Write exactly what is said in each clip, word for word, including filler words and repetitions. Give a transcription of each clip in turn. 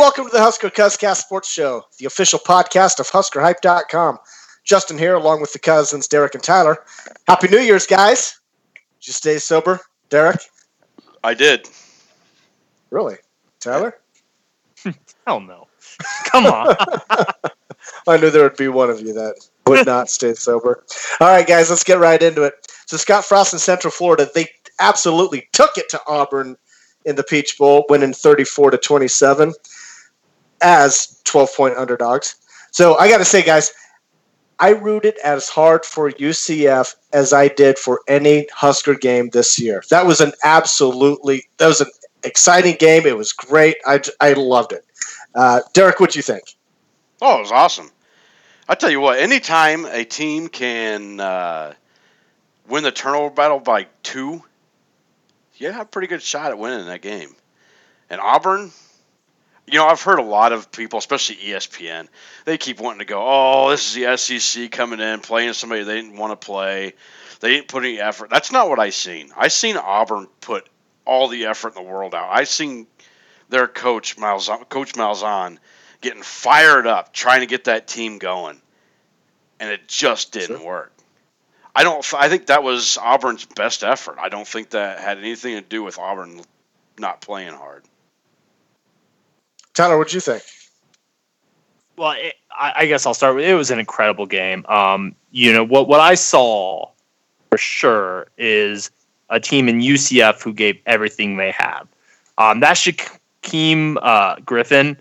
welcome to the Husker Cuz Cast Sports Show, the official podcast of Husker Hype dot com. Justin here, along with the cousins, Derek and Tyler. Happy New Year's, guys. Did you stay sober, Derek? I did. Really? Tyler? Hell no. Come on. I knew there would be one of you that would not stay sober. All right, guys, let's get right into it. So Scott Frost in Central Florida, they absolutely took it to Auburn in the Peach Bowl, winning thirty-four to twenty-seven as twelve-point underdogs. So I got to say, guys, I rooted as hard for U C F as I did for any Husker game this year. That was an absolutely – that was an exciting game. It was great. I, I loved it. Uh, Derek, what'd you think? Oh, it was awesome. I tell you what, anytime a team can uh, win the turnover battle by two, you have a pretty good shot at winning that game. And Auburn, you know, I've heard a lot of people, especially E S P N, they keep wanting to go, oh, this is the S E C coming in, playing somebody they didn't want to play. They didn't put any effort. That's not what I seen. I seen Auburn put all the effort in the world out. I seen their coach, Malzahn, Coach Malzahn, getting fired up, trying to get that team going, and it just didn't sure. work. I don't. I think that was Auburn's best effort. I don't think that had anything to do with Auburn not playing hard. Tyler, what did you think? Well, it, I, I guess I'll start with it was an incredible game. Um, you know what? What I saw for sure is a team in U C F who gave everything they had. Um, that Shaquem uh, Griffin.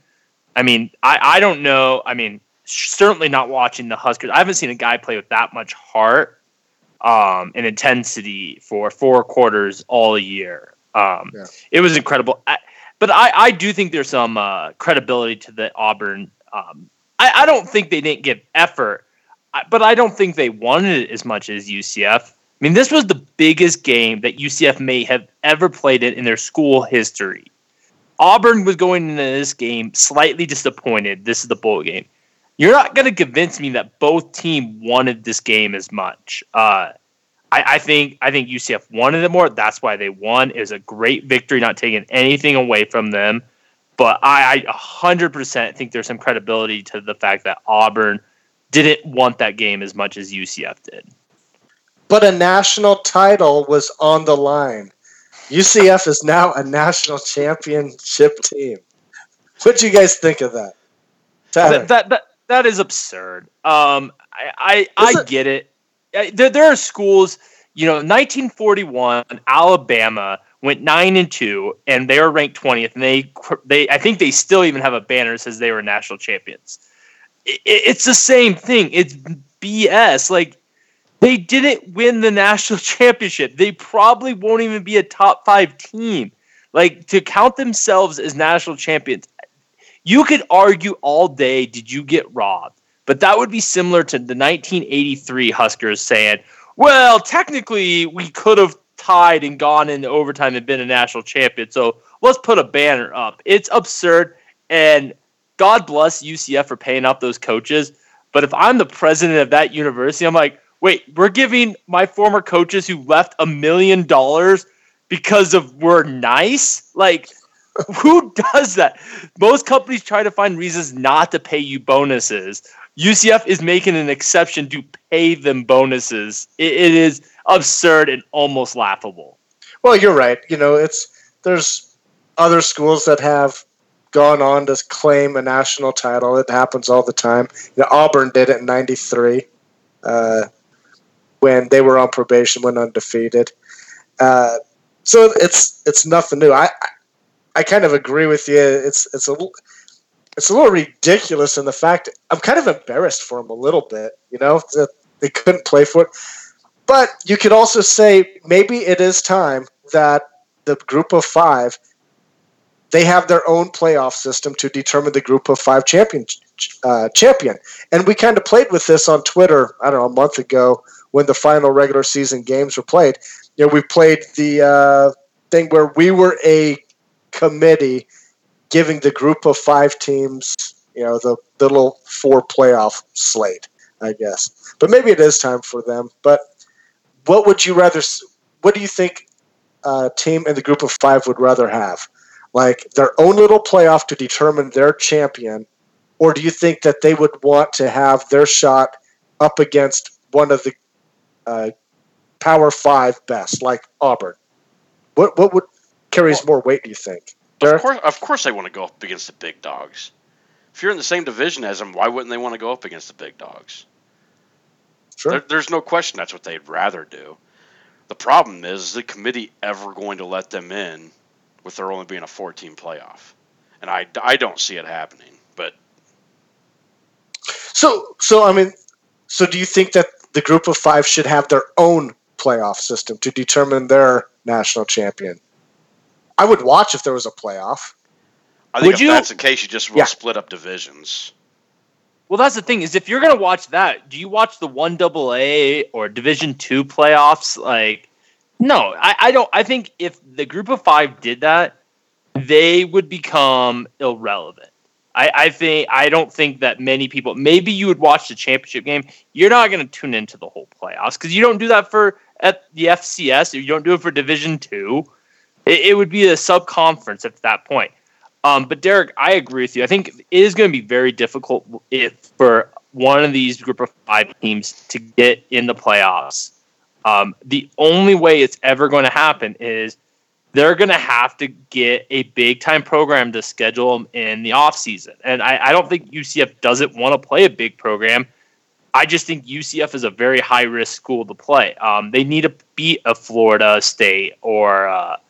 I mean, I, I don't know. I mean, certainly not watching the Huskers. I haven't seen a guy play with that much heart um, and intensity for four quarters all year. Um, yeah. It was incredible. I, but I, I do think there's some uh, credibility to the Auburn. Um, I, I don't think they didn't give effort, but I don't think they wanted it as much as U C F. I mean, this was the biggest game that U C F may have ever played in, in their school history. Auburn was going into this game slightly disappointed. This is the bowl game. You're not going to convince me that both teams wanted this game as much. Uh, I, I think I think U C F wanted it more. That's why they won. It was a great victory, not taking anything away from them. But I, I one hundred percent think there's some credibility to the fact that Auburn didn't want that game as much as U C F did. But a national title was on the line. U C F is now a national championship team. What do you guys think of that? That, that, that, that is absurd. Um, I I, I get it. There, there are schools, you know, nineteen forty-one, Alabama went nine and two, and they were ranked twentieth, and they they I think they still even have a banner that says they were national champions. It, it's the same thing. It's B S. Like. They didn't win the national championship. They probably won't even be a top five team. Like, to count themselves as national champions, you could argue all day, did you get robbed? But that would be similar to the nineteen eighty-three Huskers saying, well, technically we could have tied and gone into overtime and been a national champion, so let's put a banner up. It's absurd, and God bless U C F for paying off those coaches. But if I'm the president of that university, I'm like, wait, we're giving my former coaches who left a million dollars because of we're nice? Like, who does that? Most companies try to find reasons not to pay you bonuses. U C F is making an exception to pay them bonuses. It, it is absurd and almost laughable. Well, you're right. You know, it's there's other schools that have gone on to claim a national title. It happens all the time. You know, Auburn did it in ninety-three. Uh, when they were on probation, went undefeated. Uh, so it's it's nothing new. I, I I kind of agree with you. It's it's a it's a little ridiculous in the fact I'm kind of embarrassed for them a little bit. You know, that they couldn't play for it. But you could also say maybe it is time that the group of five, they have their own playoff system to determine the group of five champion, uh, champion. And we kind of played with this on Twitter, I don't know, a month ago when the final regular season games were played. You know, we played the uh, thing where we were a committee giving the group of five teams, you know, the, the little four playoff slate, I guess. But maybe it is time for them. But what would you rather – what do you think a team in the group of five would rather have? like their own little playoff to determine their champion? Or do you think that they would want to have their shot up against one of the uh, Power Five best, like Auburn? What what would carries more weight, do you think? Derek? Of course, of course they want to go up against the big dogs. If you're in the same division as them, why wouldn't they want to go up against the big dogs? Sure. There, there's no question that's what they'd rather do. The problem is, is the committee ever going to let them in with there only being a four-team playoff? And I, I don't see it happening. But so, so I mean, so do you think that the group of five should have their own playoff system to determine their national champion? I would watch if there was a playoff. I think would if you, that's the case, you just will yeah. split up divisions. Well, that's the thing is, if you're going to watch that, do you watch the one double A or Division two playoffs? Like, no, I, I don't. I think if the group of five did that, they would become irrelevant. I, I think I don't think that many people. Maybe you would watch the championship game. You're not going to tune into the whole playoffs because you don't do that for at the F C S. You don't do it for Division two. It, it would be a sub-conference at that point. Um, but, Derek, I agree with you. I think it is going to be very difficult if, for one of these group of five teams to get in the playoffs. Um, the only way it's ever going to happen is they're going to have to get a big-time program to schedule them in the offseason. And I, I don't think U C F doesn't want to play a big program. I just think U C F is a very high-risk school to play. Um, they need to beat a Florida State or uh, –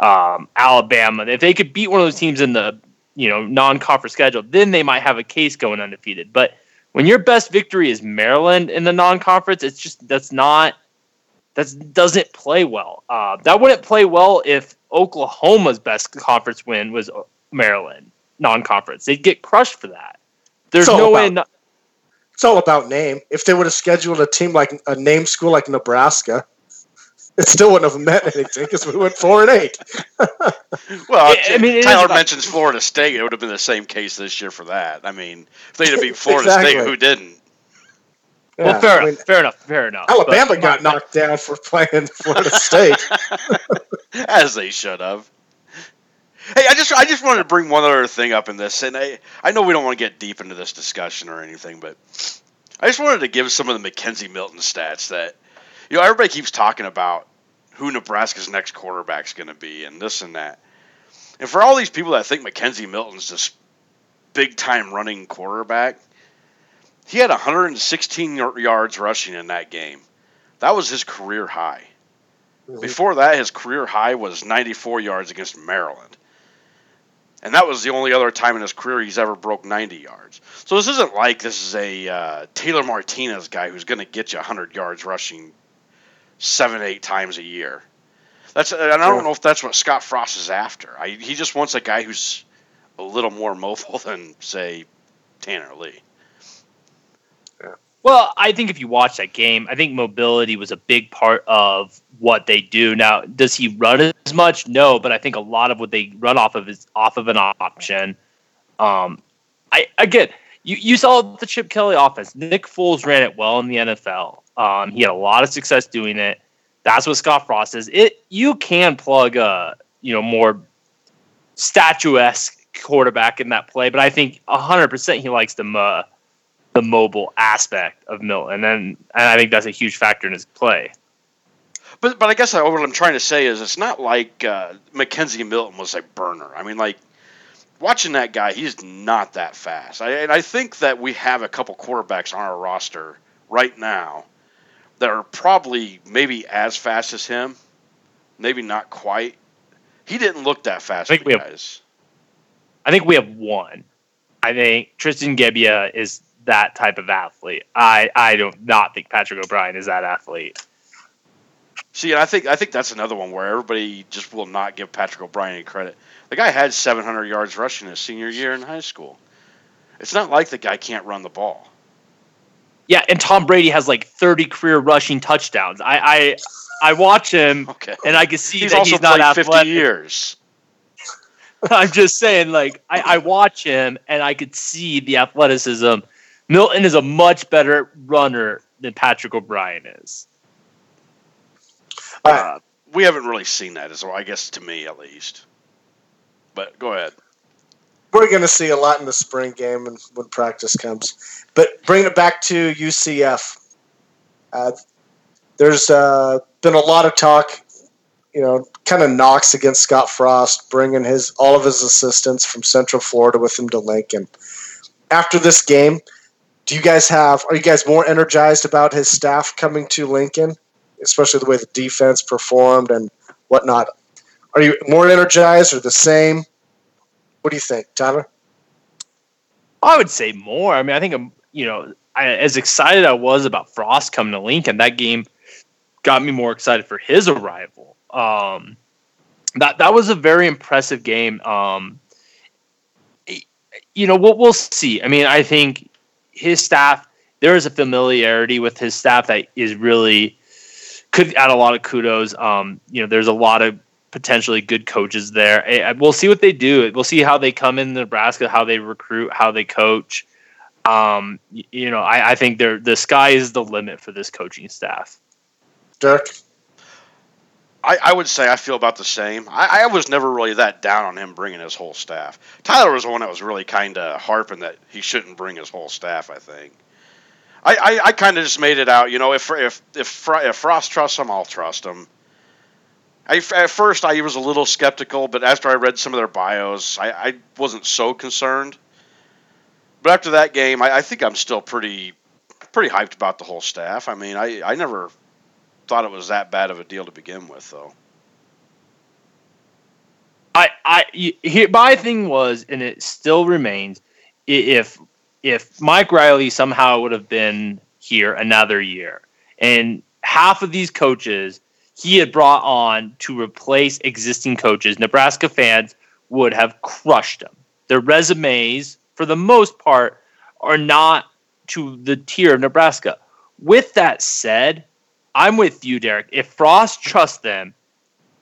Um, Alabama. If they could beat one of those teams in the you know non-conference schedule, then they might have a case going undefeated. But when your best victory is Maryland in the non-conference, it's just that's not that doesn't play well. Uh, that wouldn't play well if Oklahoma's best conference win was Maryland non-conference. They'd get crushed for that. There's no way. No- it's all about name. If they would have scheduled a team like a name school like Nebraska, it still wouldn't have meant anything because we went four and eight. Well, I mean, Tyler about- mentions Florida State. It would have been the same case this year for that. I mean, if they'd have beat Florida exactly. State, who didn't? Yeah, well, fair, I mean, fair enough. Fair enough. Alabama but, got knocked down for playing Florida State, as they should have. Hey, I just I just wanted to bring one other thing up in this, and I I know we don't want to get deep into this discussion or anything, but I just wanted to give some of the McKenzie Milton stats that. You know, everybody keeps talking about who Nebraska's next quarterback's going to be and this and that. And for all these people that think McKenzie Milton's this big-time running quarterback, he had one hundred sixteen yards rushing in that game. That was his career high. Mm-hmm. Before that, his career high was ninety-four yards against Maryland. And that was the only other time in his career he's ever broke ninety yards. So this isn't like this is a uh, Taylor Martinez guy who's going to get you one hundred yards rushing seven, eight times a year. That's and I don't know if that's what Scott Frost is after. I, he just wants a guy who's a little more mobile than, say, Tanner Lee. Yeah. Well, I think if you watch that game, I think mobility was a big part of what they do. Now, does he run as much? No, but I think a lot of what they run off of is off of an option. Um, I again, you, you saw the Chip Kelly offense. Nick Foles ran it well in the N F L. Um, he had a lot of success doing it. That's what Scott Frost is. It you can plug a you know more statuesque quarterback in that play, but I think one hundred percent he likes the uh, the mobile aspect of Milton, and and I think that's a huge factor in his play. But but I guess I, what I'm trying to say is it's not like uh, McKenzie Milton was a burner. I mean, like watching that guy, he's not that fast. I, and I think that we have a couple quarterbacks on our roster right now that are probably maybe as fast as him, maybe not quite. He didn't look that fast, I think for we guys. Have, I think we have one. I think Tristan Gebbia is that type of athlete. I, I don't not think Patrick O'Brien is that athlete. See, and I think I think that's another one where everybody just will not give Patrick O'Brien any credit. The guy had seven hundred yards rushing his senior year in high school. It's not like the guy can't run the ball. Yeah, and Tom Brady has like thirty career rushing touchdowns. I I, I watch him, okay. and I can see he's that he's not athletic. fifty years. I'm just saying, like I, I watch him, and I could see the athleticism. Milton is a much better runner than Patrick O'Brien is. Uh, uh, we haven't really seen that, as well, I guess to me at least. But go ahead. We're going to see a lot in the spring game and when practice comes. But bring it back to U C F. Uh, there's uh, been a lot of talk, you know, kind of knocks against Scott Frost, bringing his all of his assistants from Central Florida with him to Lincoln. After this game, do you guys have? Are you guys more energized about his staff coming to Lincoln, especially the way the defense performed and whatnot? Are you more energized or the same? What do you think, Tyler? I would say more. I mean, I think I'm, you know, I, as excited I was about Frost coming to Lincoln, that game got me more excited for his arrival. Um, that that was a very impressive game. Um, you know, we'll, we'll see. I mean, I think his staff, there is a familiarity with his staff that is really could add a lot of kudos. Um, you know, there's a lot of potentially good coaches there. We'll see what they do. We'll see how they come in Nebraska, how they recruit, how they coach. Um, you know, I, I think they're, the sky is the limit for this coaching staff. Dirk? I, I would say I feel about the same. I, I was never really that down on him bringing his whole staff. Tyler was the one that was really kind of harping that he shouldn't bring his whole staff, I think. I, I, I kind of just made it out. You know, if, if, if, if Frost trusts him, I'll trust him. I, at first, I was a little skeptical, but after I read some of their bios, I, I wasn't so concerned. But after that game, I, I think I'm still pretty pretty hyped about the whole staff. I mean, I, I never thought it was that bad of a deal to begin with, though. I I here, my thing was, and it still remains, if if Mike Riley somehow would have been here another year, and half of these coaches he had brought on to replace existing coaches, Nebraska fans would have crushed them. Their resumes, for the most part, are not to the tier of Nebraska. With that said, I'm with you, Derek. If Frost trusts them,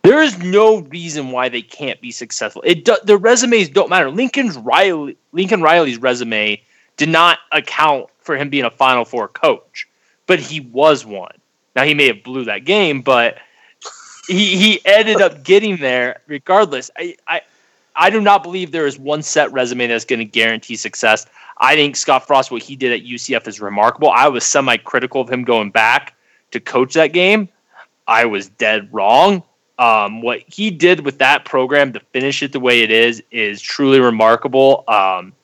there is no reason why they can't be successful. It do, their resumes don't matter. Lincoln's Riley, Lincoln Riley's resume did not account for him being a Final Four coach, but he was one. Now, he may have blew that game, but he he ended up getting there regardless. I, I, I do not believe there is one set resume that's going to guarantee success. I think Scott Frost, what he did at U C F is remarkable. I was semi-critical of him going back to coach that game. I was dead wrong. Um, what he did with that program to finish it the way it is is truly remarkable. Um,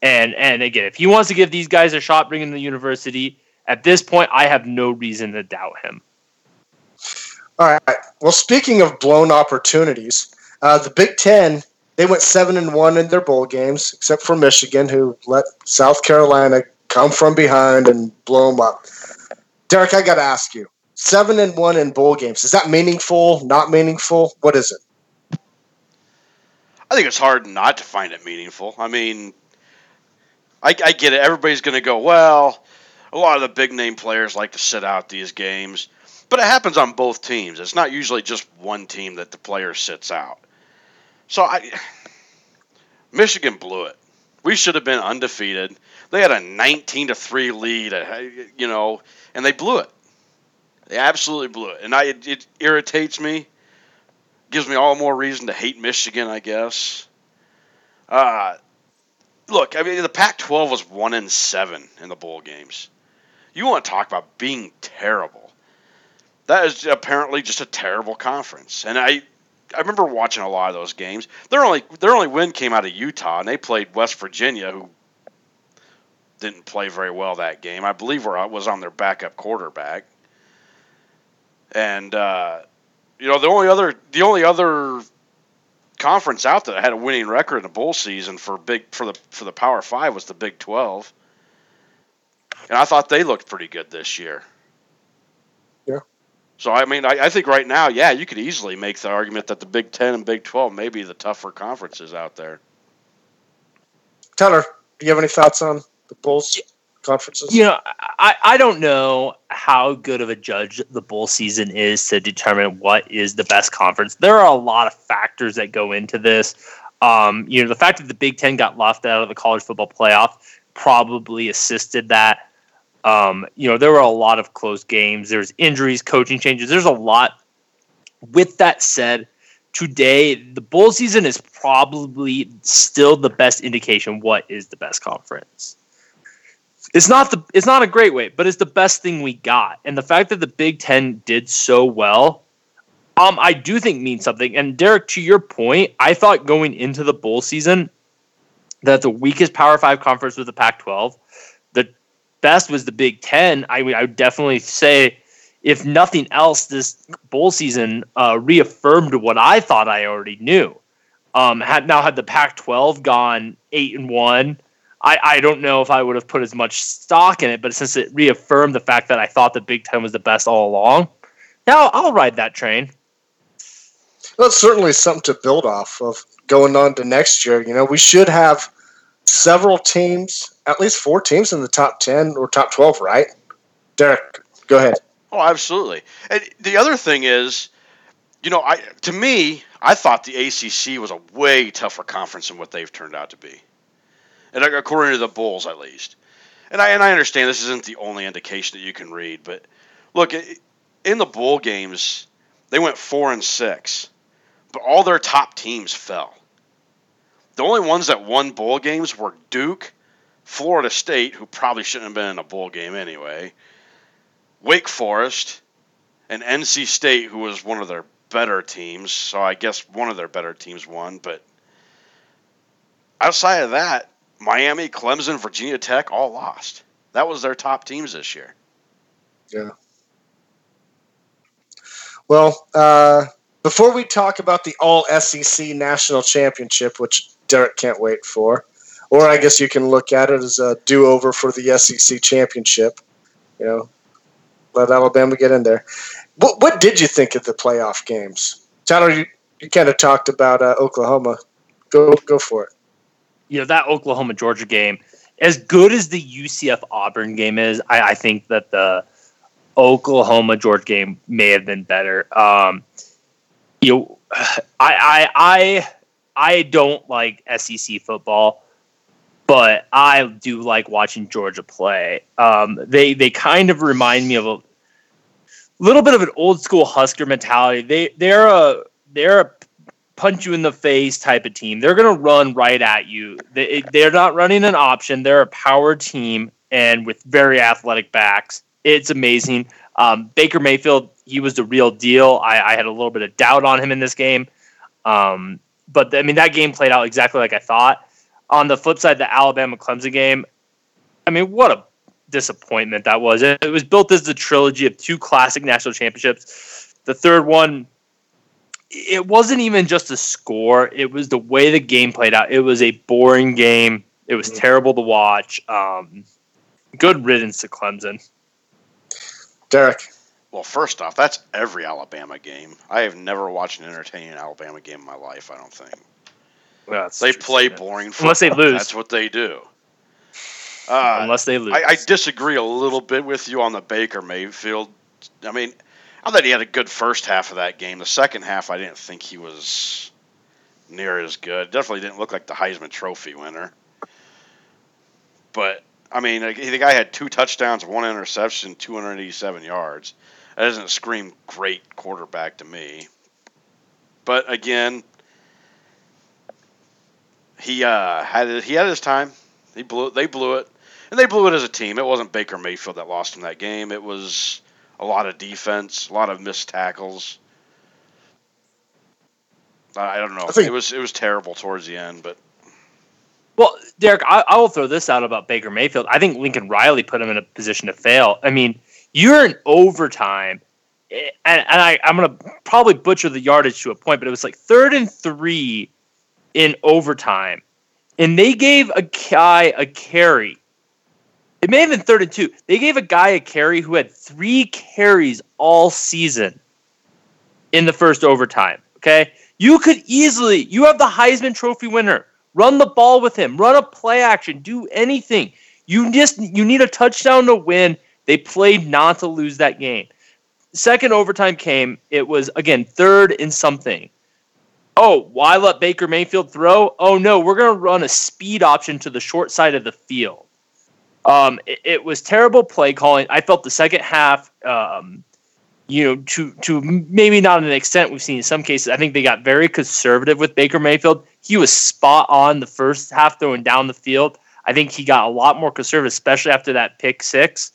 and, and again, if he wants to give these guys a shot, bring them to the university, at this point, I have no reason to doubt him. All right. Well, speaking of blown opportunities, uh, the Big Ten, they went seven and one in their bowl games, except for Michigan, who let South Carolina come from behind and blow them up. Derek, I got to ask you, seven and one in bowl games, is that meaningful, not meaningful? What is it? I think it's hard not to find it meaningful. I mean, I, I get it. Everybody's going to go, well, a lot of the big-name players like to sit out these games. But it happens on both teams. It's not usually just one team that the player sits out. So I, Michigan blew it. We should have been undefeated. They had a nineteen to three lead, you know, and they blew it. They absolutely blew it. And I, it, it irritates me. Gives me all more reason to hate Michigan, I guess. Uh, look, I mean, the Pac twelve was one and seven in the bowl games. You want to talk about being terrible. That is apparently just a terrible conference. And I I remember watching a lot of those games. Their only their only win came out of Utah, and they played West Virginia, who didn't play very well that game. I believe where I was on their backup quarterback. And uh, you know, the only other the only other conference out there that had a winning record in the bowl season for big for the for the Power Five was the Big twelve. And I thought they looked pretty good this year. Yeah. So, I mean, I, I think right now, yeah, you could easily make the argument that the Big Ten and Big twelve may be the tougher conferences out there. Tanner, do you have any thoughts on the Bulls conferences? You know, I, I don't know how good of a judge the bowl season is to determine what is the best conference. There are a lot of factors that go into this. Um, you know, the fact that the Big Ten got left out of the college football playoff probably assisted that. Um, you know, there were a lot of close games. There's injuries, coaching changes. There's a lot. With that said, today, the bowl season is probably still the best indication what is the best conference. It's not the it's not a great way, but it's the best thing we got. And the fact that the Big Ten did so well, um, I do think means something. And Derek, to your point, I thought going into the bowl season that the weakest Power Five conference was the Pac twelve. The best was the Big Ten. I mean, I would definitely say, if nothing else, this bowl season uh, reaffirmed what I thought I already knew. Um, had now had the Pac twelve gone eight and one, I, I don't know if I would have put as much stock in it. But since it reaffirmed the fact that I thought the Big Ten was the best all along, now I'll ride that train. Well, that's certainly something to build off of going on to next year. You know, we should have several teams, at least four teams in the top ten or top twelve, right? Derek, go ahead. Oh, absolutely. And the other thing is, you know, I to me, I thought the A C C was a way tougher conference than what they've turned out to be, and according to the bowls, at least. And I and I understand this isn't the only indication that you can read, but look, in the bowl games, they went four and six, but all their top teams fell. The only ones that won bowl games were Duke, Florida State, who probably shouldn't have been in a bowl game anyway, Wake Forest, and N C State, who was one of their better teams, so I guess one of their better teams won. But outside of that, Miami, Clemson, Virginia Tech all lost. That was their top teams this year. Yeah. Well, uh, before we talk about the All-S E C National Championship, which Derek can't wait for, or I guess you can look at it as a do-over for the S E C Championship, you know, let Alabama get in there. What, what did you think of the playoff games? Tanner, you, you kind of talked about uh, Oklahoma. Go go for it. You know, that Oklahoma-Georgia game, as good as the U C F Auburn game is, I, I think that the Oklahoma-Georgia game may have been better. Um, you know, I, I, I, I don't like S E C football, but I do like watching Georgia play. Um, they they kind of remind me of a little bit of an old school Husker mentality. They they're a they're a punch you in the face type of team. They're going to run right at you. They they're not running an option. They're a power team and with very athletic backs. It's amazing. Um, Baker Mayfield, he was the real deal. I, I had a little bit of doubt on him in this game, um, but I mean that game played out exactly like I thought. On the flip side, the Alabama-Clemson game, I mean, what a disappointment that was. It was built as the trilogy of two classic national championships. The third one, it wasn't even just a score. It was the way the game played out. It was a boring game. It was terrible to watch. Um, good riddance to Clemson. Derek. Well, first off, that's every Alabama game. I have never watched an entertaining Alabama game in my life, I don't think. Well, they play boring football. Unless they lose. That's what they do. Uh, Unless they lose. I, I disagree a little bit with you on the Baker Mayfield. I mean, I thought he had a good first half of that game. The second half, I didn't think he was near as good. Definitely didn't look like the Heisman Trophy winner. But, I mean, the guy had two touchdowns, one interception, two hundred eighty-seven yards. That doesn't scream great quarterback to me. But, again... He uh, had it, he had his time. He blew they blew it, and they blew it as a team. It wasn't Baker Mayfield that lost him that game. It was a lot of defense, a lot of missed tackles. I don't know. I think, it was it was terrible towards the end, but well, Derek, I, I will throw this out about Baker Mayfield. I think Lincoln Riley put him in a position to fail. I mean, you're in overtime, and, and I, I'm going to probably butcher the yardage to a point, but it was like third and three. In overtime, and they gave a guy a carry. It may have been third and two. They gave a guy a carry who had three carries all season in the first overtime. Okay, you could easily, you have the Heisman Trophy winner. Run the ball with him. Run a play action. Do anything. You just you need a touchdown to win. They played not to lose that game. Second overtime came. It was again third and something. Oh, why let Baker Mayfield throw? Oh, no, we're going to run a speed option to the short side of the field. Um, it, it was terrible play calling. I felt the second half, um, you know, to to maybe not an extent we've seen in some cases. I think they got very conservative with Baker Mayfield. He was spot on the first half throwing down the field. I think he got a lot more conservative, especially after that pick six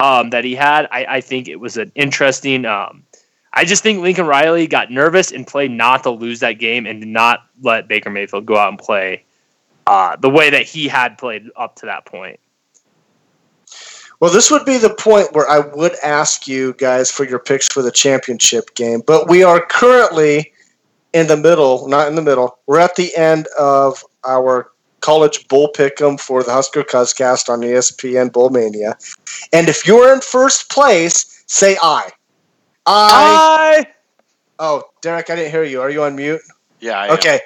um, that he had. I, I think it was an interesting um, – I just think Lincoln Riley got nervous and played not to lose that game and did not let Baker Mayfield go out and play uh, the way that he had played up to that point. Well, this would be the point where I would ask you guys for your picks for the championship game, but we are currently in the middle, not in the middle. We're at the end of our college bowl pick'em for the Husker Cuz Cast on E S P N Bowl Mania. And if you're in first place, say I. I. I. Oh, Derek, I didn't hear you. Are you on mute? Yeah, I am. Okay.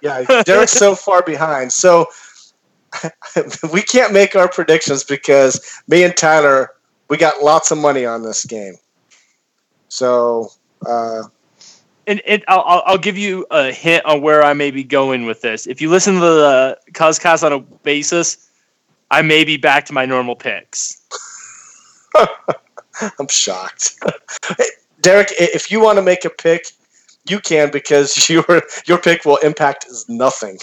Yeah, Derek's so far behind. So we can't make our predictions because me and Tyler, we got lots of money on this game. So, uh, and it, I'll, I'll give you a hint on where I may be going with this. If you listen to the Cuzcast on a basis, I may be back to my normal picks. I'm shocked. Derek, if you want to make a pick, you can, because your your pick will impact nothing.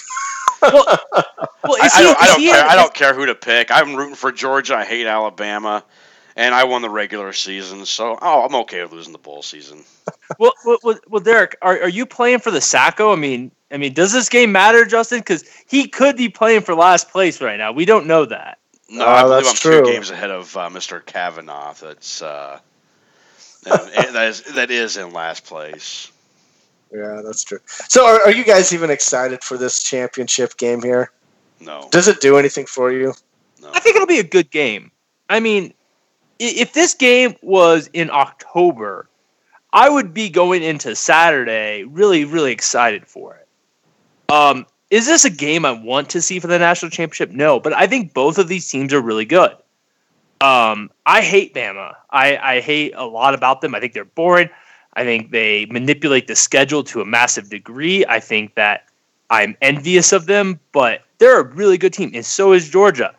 Well, well, I, he, I don't, I don't, care, had, I don't care who to pick. I'm rooting for Georgia. I hate Alabama, and I won the regular season, so oh, I'm okay with losing the bowl season. Well, well, well, Derek, are are you playing for the Sacco? I mean, I mean, does this game matter, Justin? Because he could be playing for last place right now. We don't know that. No, uh, I believe I'm true. two games ahead of uh, Mister Kavanaugh. That's uh, that is that is in last place. Yeah, that's true. So are, are you guys even excited for this championship game here? No. Does it do anything for you? No. I think it'll be a good game. I mean, if this game was in October, I would be going into Saturday really, really excited for it. Um, is this a game I want to see for the national championship? No, but I think both of these teams are really good. Um, I hate Bama. I, I hate a lot about them. I think they're boring. I think they manipulate the schedule to a massive degree. I think that I'm envious of them, but they're a really good team, and so is Georgia.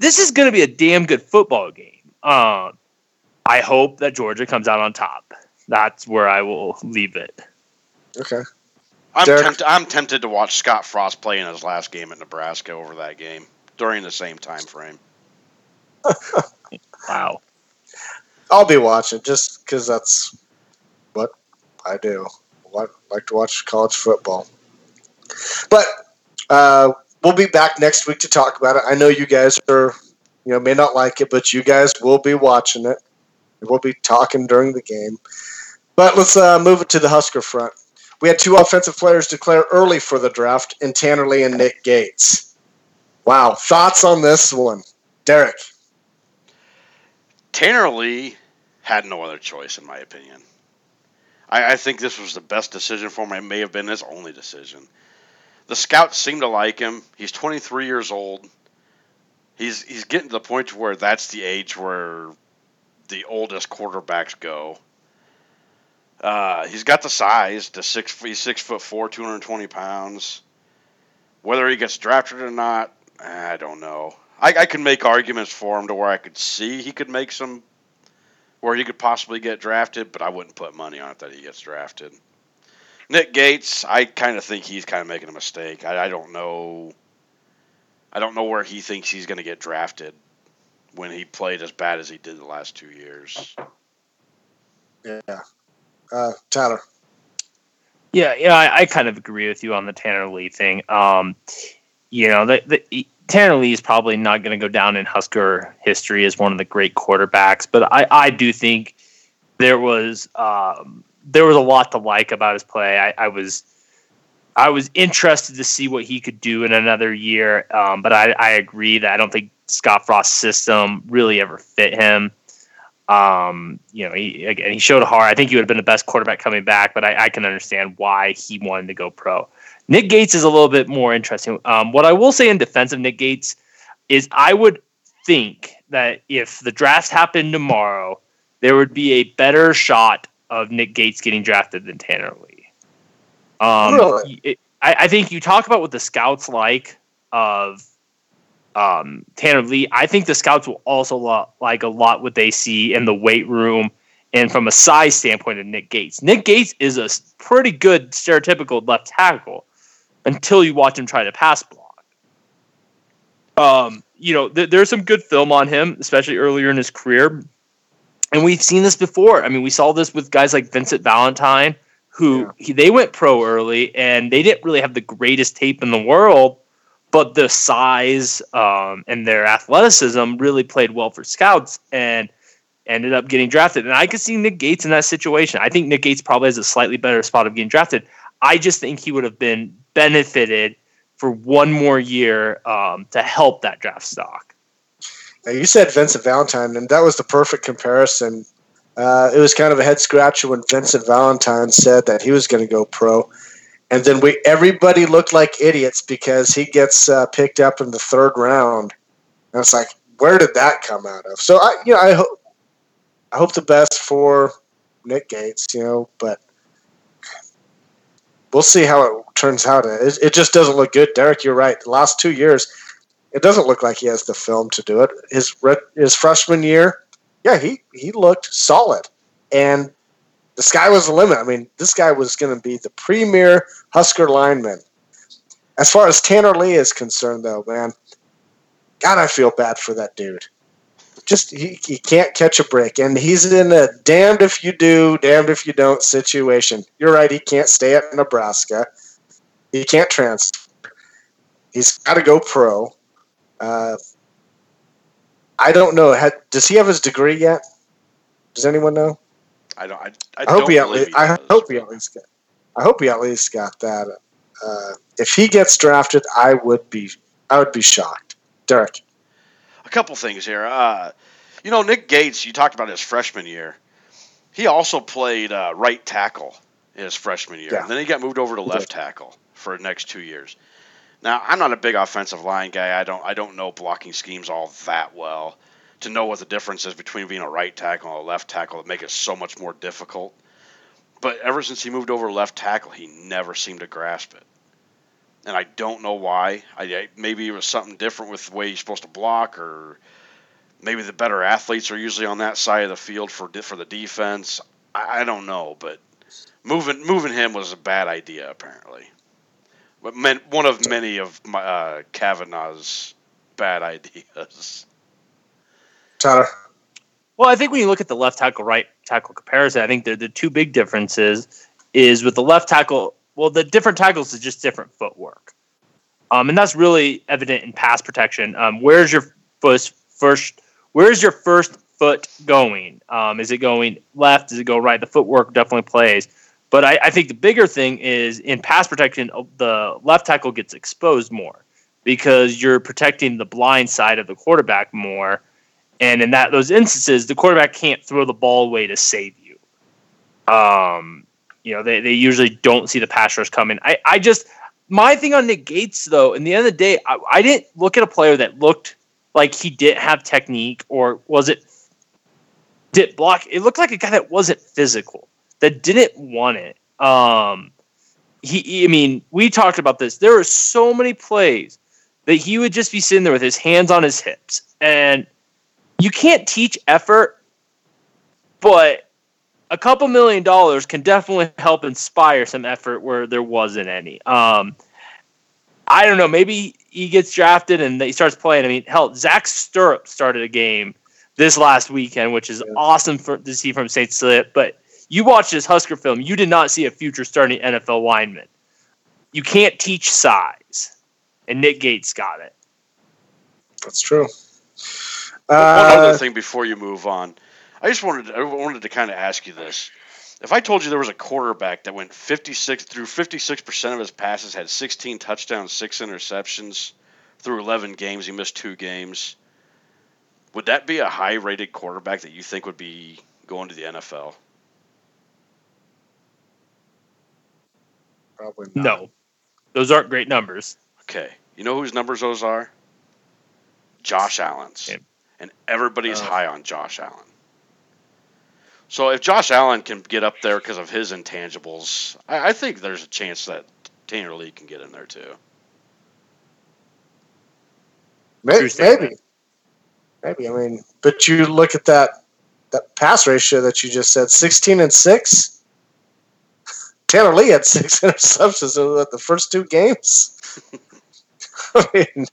This is going to be a damn good football game. Um, I hope that Georgia comes out on top. That's where I will leave it. Okay. I'm, tempt- I'm tempted to watch Scott Frost play in his last game at Nebraska over that game during the same time frame. Wow. I'll be watching just because that's – But I do I like to watch college football. But uh, we'll be back next week to talk about it. I know you guys are, you know, may not like it, but you guys will be watching it. We'll be talking during the game. But let's uh, move it to the Husker front. We had two offensive players declare early for the draft, in Tanner Lee and Nick Gates. Wow, thoughts on this one, Derek? Tanner Lee had no other choice, in my opinion. I think this was the best decision for him. It may have been his only decision. The scouts seem to like him. He's twenty-three years old. He's he's getting to the point where that's the age where the oldest quarterbacks go. Uh, he's got the size. The six he's six foot four, two hundred twenty pounds. Whether he gets drafted or not, I don't know. I, I could make arguments for him to where I could see he could make some. Where he could possibly get drafted, but I wouldn't put money on it that he gets drafted. Nick Gates, I kind of think he's kind of making a mistake. I, I don't know. I don't know where he thinks he's going to get drafted when he played as bad as he did the last two years. Yeah, uh, Tyler. Yeah, yeah, I, I kind of agree with you on the Tanner Lee thing. Um, you know, the, the Tanner Lee is probably not going to go down in Husker history as one of the great quarterbacks, but I, I do think there was um, there was a lot to like about his play. I, I was I was interested to see what he could do in another year, um, but I, I agree that I don't think Scott Frost's system really ever fit him. Um, you know, he, again, he showed a heart. I think he would have been the best quarterback coming back, but I, I can understand why he wanted to go pro. Nick Gates is a little bit more interesting. Um, what I will say in defense of Nick Gates is I would think that if the draft happened tomorrow, there would be a better shot of Nick Gates getting drafted than Tanner Lee. Um, really? it, I, I think you talk about what the scouts like of um, Tanner Lee. I think the scouts will also lo- like a lot what they see in the weight room and from a size standpoint of Nick Gates. Nick Gates is a pretty good stereotypical left tackle until you watch him try to pass block. Um, you know, th- there's some good film on him, especially earlier in his career. And we've seen this before. I mean, we saw this with guys like Vincent Valentine, who yeah. he, they went pro early, and they didn't really have the greatest tape in the world, but the size um, and their athleticism really played well for scouts and ended up getting drafted. And I could see Nick Gates in that situation. I think Nick Gates probably has a slightly better spot of getting drafted. I just think he would have been benefited for one more year um, to help that draft stock. Now, you said Vincent Valentine, and that was the perfect comparison. Uh, it was kind of a head-scratcher when Vincent Valentine said that he was going to go pro. And then we everybody looked like idiots because he gets uh, picked up in the third round. And it's like, where did that come out of? So, I, you know, I hope I hope the best for Nick Gates, you know, but we'll see how it turns out. It, it just doesn't look good. Derek, you're right. The last two years, it doesn't look like he has the film to do it. His his freshman year, yeah, he, he looked solid. And the sky was the limit. I mean, this guy was going to be the premier Husker lineman. As far as Tanner Lee is concerned, though, man, God, I feel bad for that dude. Just he, he can't catch a break, and he's in a damned if you do, damned if you don't situation. You're right; he can't stay at Nebraska. He can't transfer. He's got to go pro. Uh, I don't know. Had, does he have his degree yet? Does anyone know? I don't. I, I, I hope don't he at least. He I hope he at least got. I hope he at least got that. Uh, if he gets drafted, I would be. I would be shocked, Derek. A couple things here. Uh, you know, Nick Gates. You talked about his freshman year. He also played uh, right tackle in his freshman year, yeah. and then he got moved over to left tackle for the next two years. Now, I'm not a big offensive line guy. I don't. I don't know blocking schemes all that well to know what the difference is between being a right tackle and a left tackle that make it so much more difficult. But ever since he moved over to left tackle, he never seemed to grasp it. And I don't know why. I, I maybe it was something different with the way he's supposed to block, or maybe the better athletes are usually on that side of the field for for the defense. I, I don't know, but moving moving him was a bad idea, apparently. But man, one of many of my, uh, Kavanaugh's bad ideas. Tyler. Well, I think when you look at the left tackle, right tackle comparison, I think the the two big differences is with the left tackle. Well, the different tackles is just different footwork, um, and that's really evident in pass protection. Um, where's your first, first? Where's your first foot going? Um, is it going left? Does it go right? The footwork definitely plays, but I, I think the bigger thing is in pass protection, the left tackle gets exposed more because you're protecting the blind side of the quarterback more. And in that those instances, the quarterback can't throw the ball away to save you. Um, you know, they, they usually don't see the pass rush coming. I, I just my thing on Nick Gates, though, in the end of the day, I, I didn't look at a player that looked like he didn't have technique or was it did block. It looked like a guy that wasn't physical, that didn't want it. Um, he, he I mean, we talked about this. There were so many plays that he would just be sitting there with his hands on his hips, and you can't teach effort, but a couple million dollars can definitely help inspire some effort where there wasn't any. Um, I don't know. Maybe he gets drafted and he starts playing. I mean, hell, Zach Stirrup started a game this last weekend, which is yeah. awesome for, to see from Saint Slip. But you watch this Husker film, you did not see a future starting N F L lineman. You can't teach size, and Nick Gates got it. That's true. One other thing before you move on, I just wanted to, I wanted to kind of ask you this: if I told you there was a quarterback that went fifty-six through fifty-six percent of his passes, had sixteen touchdowns, six interceptions, through eleven games, he missed two games, would that be a high-rated quarterback that you think would be going to the N F L? Probably not. No, those aren't great numbers. Okay, you know whose numbers those are? Josh Allen's. Okay. And everybody's oh. high on Josh Allen. So if Josh Allen can get up there because of his intangibles, I, I think there's a chance that Tanner Lee can get in there too. Maybe, maybe, maybe. I mean, but you look at that that pass ratio that you just said, sixteen and six. Tanner Lee had six interceptions in the first two games. I mean,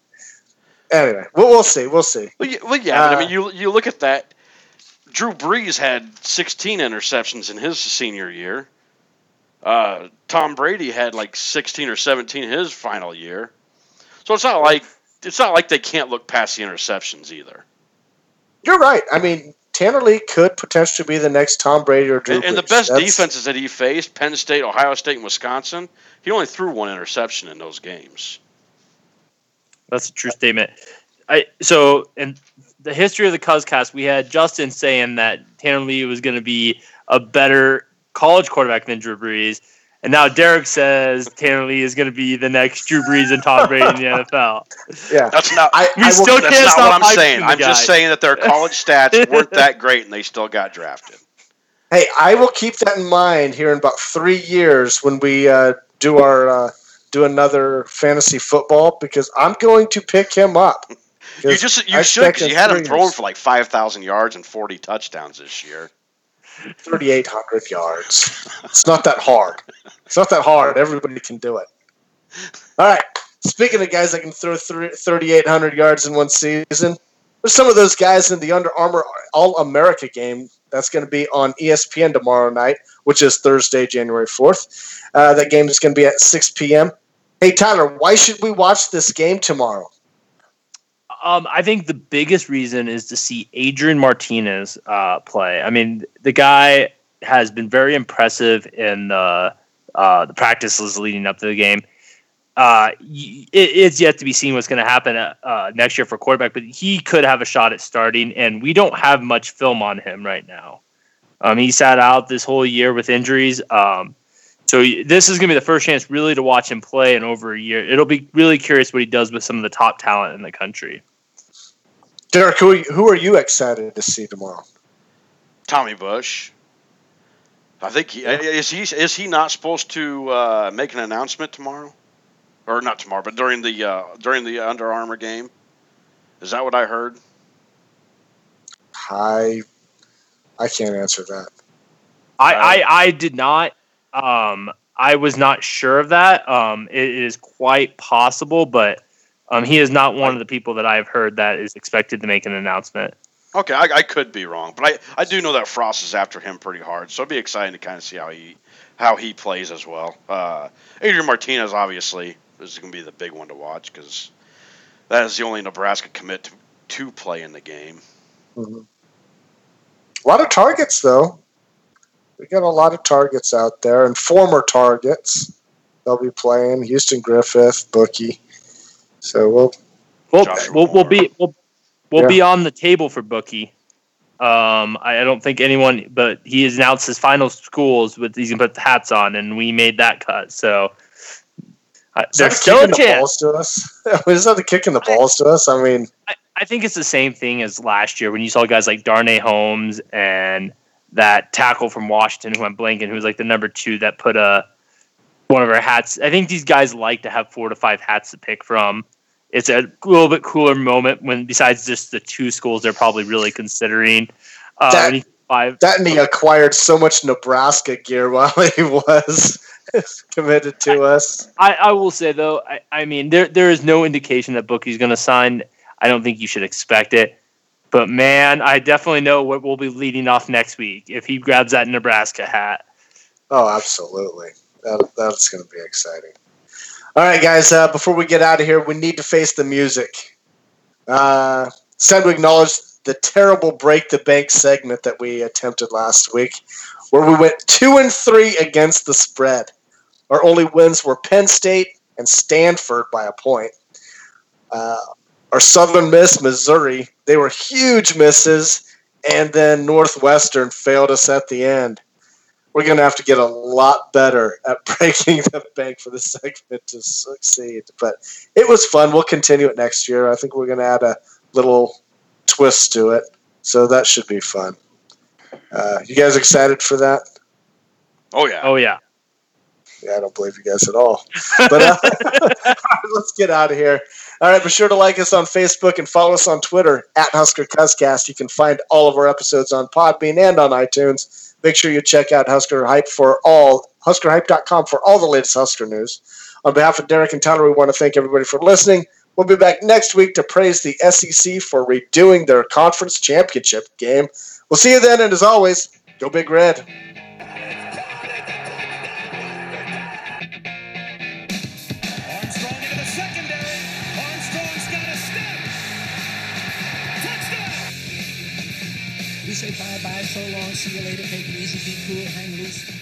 anyway, we'll, we'll see. We'll see. Well, yeah, well, yeah uh, I mean, you you look at that. Drew Brees had sixteen interceptions in his senior year. Uh, Tom Brady had like sixteen or seventeen his final year. So it's not like it's not like they can't look past the interceptions either. You're right. I mean, Tanner Lee could potentially be the next Tom Brady or Drew Brees. And the best That's... defenses that he faced, Penn State, Ohio State, and Wisconsin, he only threw one interception in those games. That's a true statement. I So in the history of the Cuzcast, we had Justin saying that Tanner Lee was going to be a better college quarterback than Drew Brees, and now Derek says Tanner Lee is going to be the next Drew Brees and Tom Brady in the N F L. Yeah, that's not. I, we I still will, can't that's stop not what I'm saying. I'm guy. just saying that their college stats weren't that great, and they still got drafted. Hey, I will keep that in mind here in about three years when we uh, do our uh, do another fantasy football, because I'm going to pick him up. You just you I should because you had him thrown for like five thousand yards and forty touchdowns this year. thirty-eight hundred yards. It's not that hard. It's not that hard. Everybody can do it. All right. Speaking of guys that can throw thirty-eight hundred yards in one season, there's some of those guys in the Under Armour All-America game that's going to be on E S P N tomorrow night, which is Thursday, January fourth. Uh, that game is going to be at six p.m. Hey, Tyler, why should we watch this game tomorrow? Um, I think the biggest reason is to see Adrian Martinez uh, play. I mean, the guy has been very impressive in the, uh, the practices leading up to the game. Uh, it, it's yet to be seen what's going to happen uh, next year for quarterback, but he could have a shot at starting, and we don't have much film on him right now. Um, he sat out this whole year with injuries. Um, so this is going to be the first chance really to watch him play in over a year. It'll be really curious what he does with some of the top talent in the country. Derek, who are, you, who are you excited to see tomorrow? Tommy Bush. I think he, is he is he not supposed to uh, make an announcement tomorrow, or not tomorrow, but during the uh, during the Under Armour game? Is that what I heard? I I can't answer that. I uh, I, I did not. Um, I was not sure of that. Um, it is quite possible, but. Um, he is not one of the people that I've heard that is expected to make an announcement. Okay, I, I could be wrong, but I, I do know that Frost is after him pretty hard, so it'd be exciting to kind of see how he how he plays as well. Uh, Adrian Martinez, obviously, is going to be the big one to watch because that is the only Nebraska commit to, to play in the game. Mm-hmm. A lot of targets, though. We got a lot of targets out there, and former targets. They'll be playing Houston Griffith, Bookie. So we'll we'll, we'll we'll be we'll, we'll yeah. be on the table for Bookie. Um, I, I don't think anyone, but he has announced his final schools with he's gonna put the hats on, and we made that cut. So uh, there's still a chance. The balls to us? Is that the kicking the balls I, to us? I mean, I, I think it's the same thing as last year when you saw guys like Darnay Holmes and that tackle from Washington who I'm blanking, who was like the number two that put a one of our hats. I think these guys like to have four to five hats to pick from. It's a little bit cooler moment when, besides just the two schools, they're probably really considering. Uh, that, five. that and he acquired so much Nebraska gear while he was committed to I, us. I, I will say though, I, I mean, there there is no indication that Bookie's going to sign. I don't think you should expect it. But man, I definitely know what we'll be leading off next week if he grabs that Nebraska hat. Oh, absolutely. That, that's going to be exciting. All right, guys, uh, before we get out of here, we need to face the music. Uh, it's time to acknowledge the terrible Break the Bank segment that we attempted last week, where we went two and three against the spread. Our only wins were Penn State and Stanford by a point. Uh, our Southern Miss, Missouri, they were huge misses, and then Northwestern failed us at the end. We're going to have to get a lot better at breaking the bank for this segment to succeed. But it was fun. We'll continue it next year. I think we're going to add a little twist to it. So that should be fun. Uh, you guys excited for that? Oh, yeah. Oh, yeah. Yeah, I don't believe you guys at all. But uh, all right, let's get out of here. All right, be sure to like us on Facebook and follow us on Twitter at Husker Cuz Cast. You can find all of our episodes on Podbean and on iTunes. Make sure you check out Husker Hype for all Husker Hype dot com for all the latest Husker news. On behalf of Derek and Tanner, we want to thank everybody for listening. We'll be back next week to praise the S E C for redoing their conference championship game. We'll see you then, and as always, go Big Red. Say bye-bye, so long, see you later, take it easy, be cool, hang loose.